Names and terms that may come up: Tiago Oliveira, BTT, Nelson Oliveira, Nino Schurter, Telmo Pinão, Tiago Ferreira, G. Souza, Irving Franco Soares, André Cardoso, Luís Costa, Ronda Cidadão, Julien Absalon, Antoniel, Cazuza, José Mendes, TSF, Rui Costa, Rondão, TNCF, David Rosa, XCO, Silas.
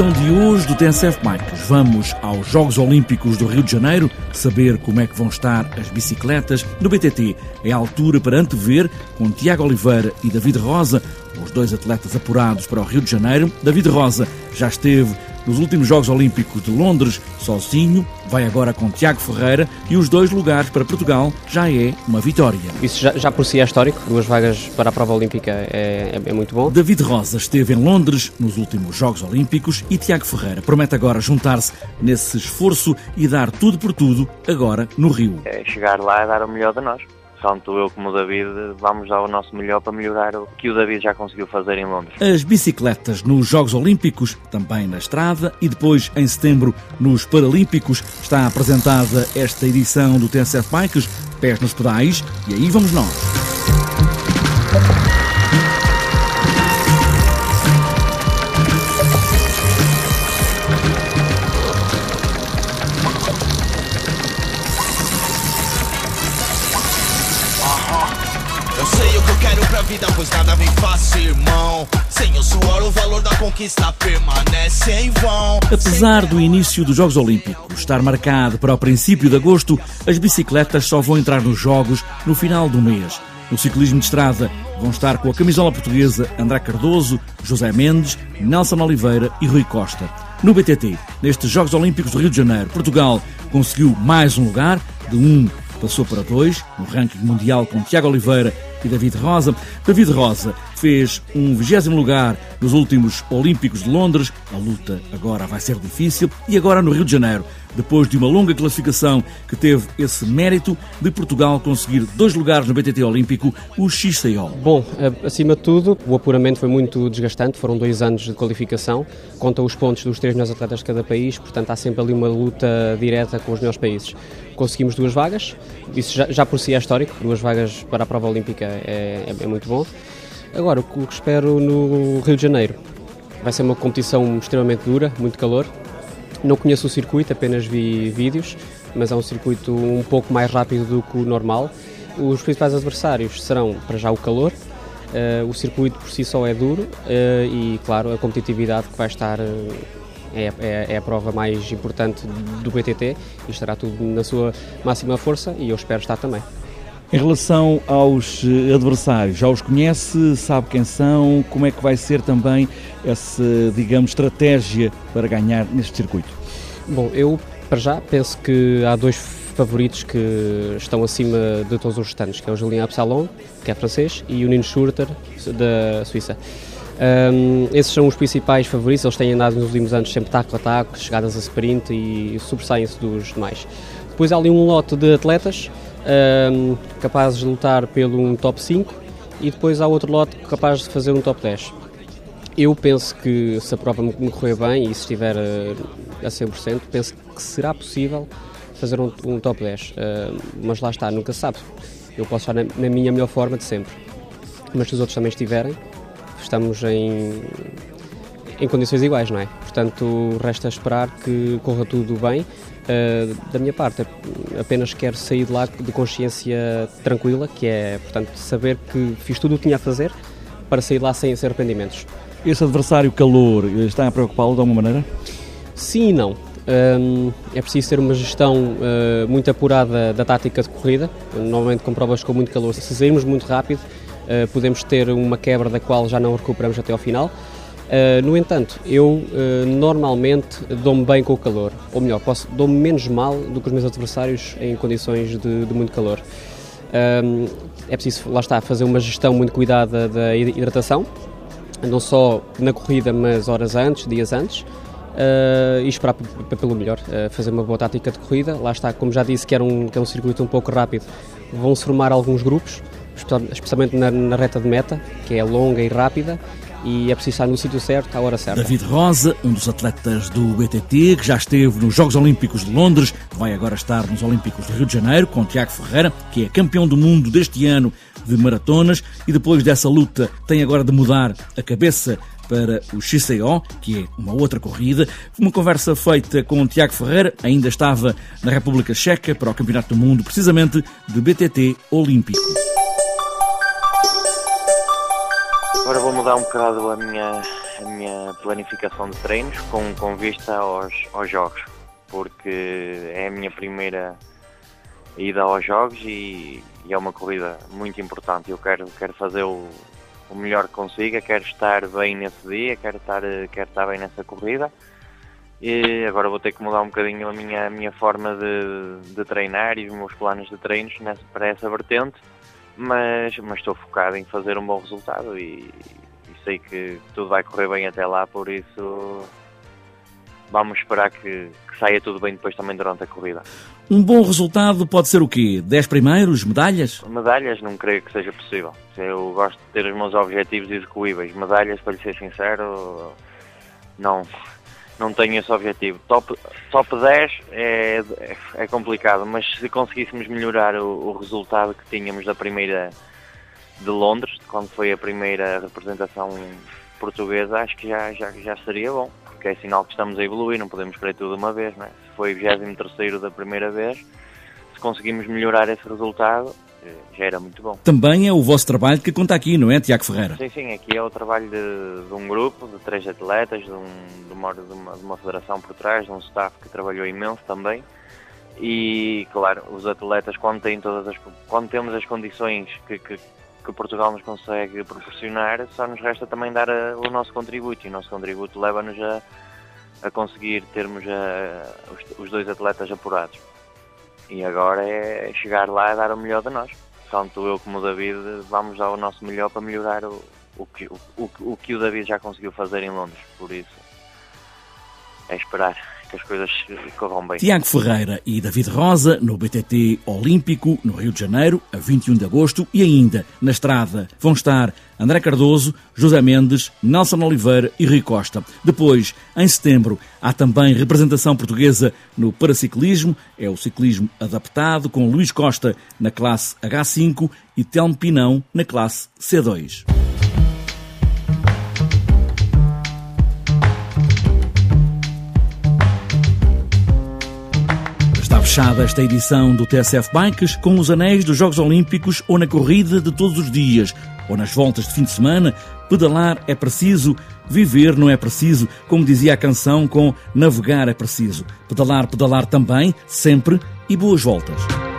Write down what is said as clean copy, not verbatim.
edição de hoje do TNCF Bikes. Vamos aos Jogos Olímpicos do Rio de Janeiro, saber como é que vão estar as bicicletas no BTT. É a altura para antever, com Tiago Oliveira e David Rosa, os dois atletas apurados para o Rio de Janeiro. David Rosa já esteve nos últimos Jogos Olímpicos de Londres sozinho, vai agora com Tiago Ferreira, e os dois lugares para Portugal já é uma vitória. Isso já por si é histórico, 2 vagas para a prova olímpica é muito bom. David Rosa esteve em Londres nos últimos Jogos Olímpicos e Tiago Ferreira promete agora juntar-se nesse esforço e dar tudo por tudo agora no Rio. É chegar lá e dar o melhor de nós. Tanto eu como o David vamos dar o nosso melhor para melhorar o que o David já conseguiu fazer em Londres. As bicicletas nos Jogos Olímpicos, também na estrada, e depois em setembro nos Paralímpicos, está apresentada esta edição do TNCF Bikes, pés nos pedais, e aí vamos nós. Vida, pois nada vem fácil, irmão. Sem o suor, o valor da conquista permanece em vão. Apesar do início dos Jogos Olímpicos estar marcado para o princípio de agosto, as bicicletas só vão entrar nos Jogos no final do mês. No ciclismo de estrada vão estar com a camisola portuguesa André Cardoso, José Mendes, Nelson Oliveira e Rui Costa. No BTT, nestes Jogos Olímpicos do Rio de Janeiro, Portugal conseguiu mais um lugar, de 1 passou para 2, no ranking mundial com Tiago Oliveira e David Rosa. David Rosa fez um 20º lugar nos últimos Olímpicos de Londres. A luta agora vai ser difícil. E agora no Rio de Janeiro, depois de uma longa classificação que teve esse mérito de Portugal conseguir 2 lugares no BTT Olímpico, o XCO. Bom, acima de tudo, o apuramento foi muito desgastante. Foram 2 anos de qualificação. Contam os pontos dos 3 melhores atletas de cada país. Portanto, há sempre ali uma luta direta com os melhores países. Conseguimos 2 vagas. Isso já por si é histórico. 2 vagas para a prova olímpica é muito bom. Agora, o que espero no Rio de Janeiro vai ser uma competição extremamente dura, muito calor. Não conheço o circuito, apenas vi vídeos, mas é um circuito um pouco mais rápido do que o normal. Os principais adversários serão, para já, o calor. O circuito por si só é duro e, claro, a competitividade que vai estar é a prova mais importante do BTT e estará tudo na sua máxima força e eu espero estar também. Em relação aos adversários, já os conhece, sabe quem são, como é que vai ser também essa, digamos, estratégia para ganhar neste circuito? Bom, eu para já penso que há 2 favoritos que estão acima de todos os restantes, que é o Julien Absalon, que é francês, e o Nino Schurter, da Suíça. Esses são os principais favoritos, eles têm andado nos últimos anos sempre taco a taco, chegadas a sprint e sobressaem-se dos demais. Depois há ali um lote de atletas capazes de lutar pelo um top 5 e depois há outro lote capaz de fazer um top 10. Eu penso que se a prova me correr bem e se estiver a 100%, penso que será possível fazer um top 10, mas lá está, nunca se sabe. Eu posso estar na minha melhor forma de sempre, mas se os outros também estiverem, estamos em condições iguais, não é? Portanto, resta esperar que corra tudo bem. Da minha parte, apenas quero sair de lá de consciência tranquila, que é, portanto, saber que fiz tudo o que tinha a fazer para sair de lá sem arrependimentos. Esse adversário calor está a preocupá-lo de alguma maneira? Sim e não. É preciso ter uma gestão muito apurada da tática de corrida, normalmente com provas com muito calor. Se sairmos muito rápido, podemos ter uma quebra da qual já não recuperamos até ao final. No entanto, eu normalmente dou-me bem com o calor, ou melhor, dou-me menos mal do que os meus adversários em condições de muito calor. É preciso, lá está, fazer uma gestão muito cuidada da hidratação, não só na corrida, mas horas antes, dias antes, e esperar pelo melhor, fazer uma boa tática de corrida. Lá está, como já disse, que é um circuito um pouco rápido, vão-se formar alguns grupos, especialmente na reta de meta, que é longa e rápida, e é preciso estar no sítio certo, à hora certa. David Rosa, um dos atletas do BTT, que já esteve nos Jogos Olímpicos de Londres, vai agora estar nos Olímpicos do Rio de Janeiro, com Tiago Ferreira, que é campeão do mundo deste ano de maratonas, e depois dessa luta tem agora de mudar a cabeça para o XCO, que é uma outra corrida. Uma conversa feita com o Tiago Ferreira, ainda estava na República Checa, para o Campeonato do Mundo, precisamente, de BTT Olímpico. Agora vou mudar um bocado a minha a minha planificação de treinos com vista aos jogos, porque é a minha primeira ida aos jogos e é uma corrida muito importante. Eu quero fazer o melhor que consiga, quero estar bem nesse dia, quero estar bem nessa corrida. E agora vou ter que mudar um bocadinho a minha forma de treinar e os meus planos de treinos para essa vertente, mas estou focado em fazer um bom resultado e sei que tudo vai correr bem até lá, por isso vamos esperar que saia tudo bem depois também durante a corrida. Um bom resultado pode ser o quê? 10 primeiros? Medalhas? Medalhas não creio que seja possível. Eu gosto de ter os meus objetivos execuíveis. Medalhas, para lhe ser sincero, não tenho esse objetivo. Top 10 é complicado, mas se conseguíssemos melhorar o resultado que tínhamos da primeira de Londres, quando foi a primeira representação portuguesa, acho que já seria bom, porque é sinal que estamos a evoluir, não podemos querer tudo de uma vez, não é? Se foi 23º da primeira vez, se conseguimos melhorar esse resultado, já era muito bom. Também é o vosso trabalho que conta aqui, não é, Tiago Ferreira? Sim, aqui é o trabalho de um grupo, de 3 atletas, de uma federação por trás, de um staff que trabalhou imenso também. E, claro, os atletas, quando temos as condições que Portugal nos consegue proporcionar, só nos resta também dar o nosso contributo. E o nosso contributo leva-nos a conseguir termos os 2 atletas apurados. E agora é chegar lá e dar o melhor de nós. Tanto eu como o David vamos dar o nosso melhor para melhorar o que o David já conseguiu fazer em Londres. Por isso, é esperar que as coisas corram bem. Tiago Ferreira e David Rosa no BTT Olímpico, no Rio de Janeiro, a 21 de agosto. E ainda, na estrada, vão estar André Cardoso, José Mendes, Nelson Oliveira e Rui Costa. Depois, em setembro, há também representação portuguesa no paraciclismo. É o ciclismo adaptado, com Luís Costa na classe H5 e Telmo Pinão na classe C2. Fechada esta edição do TSF Bikes com os anéis dos Jogos Olímpicos ou na corrida de todos os dias, ou nas voltas de fim de semana. Pedalar é preciso, viver não é preciso, como dizia a canção com Navegar é preciso. Pedalar também, sempre, e boas voltas.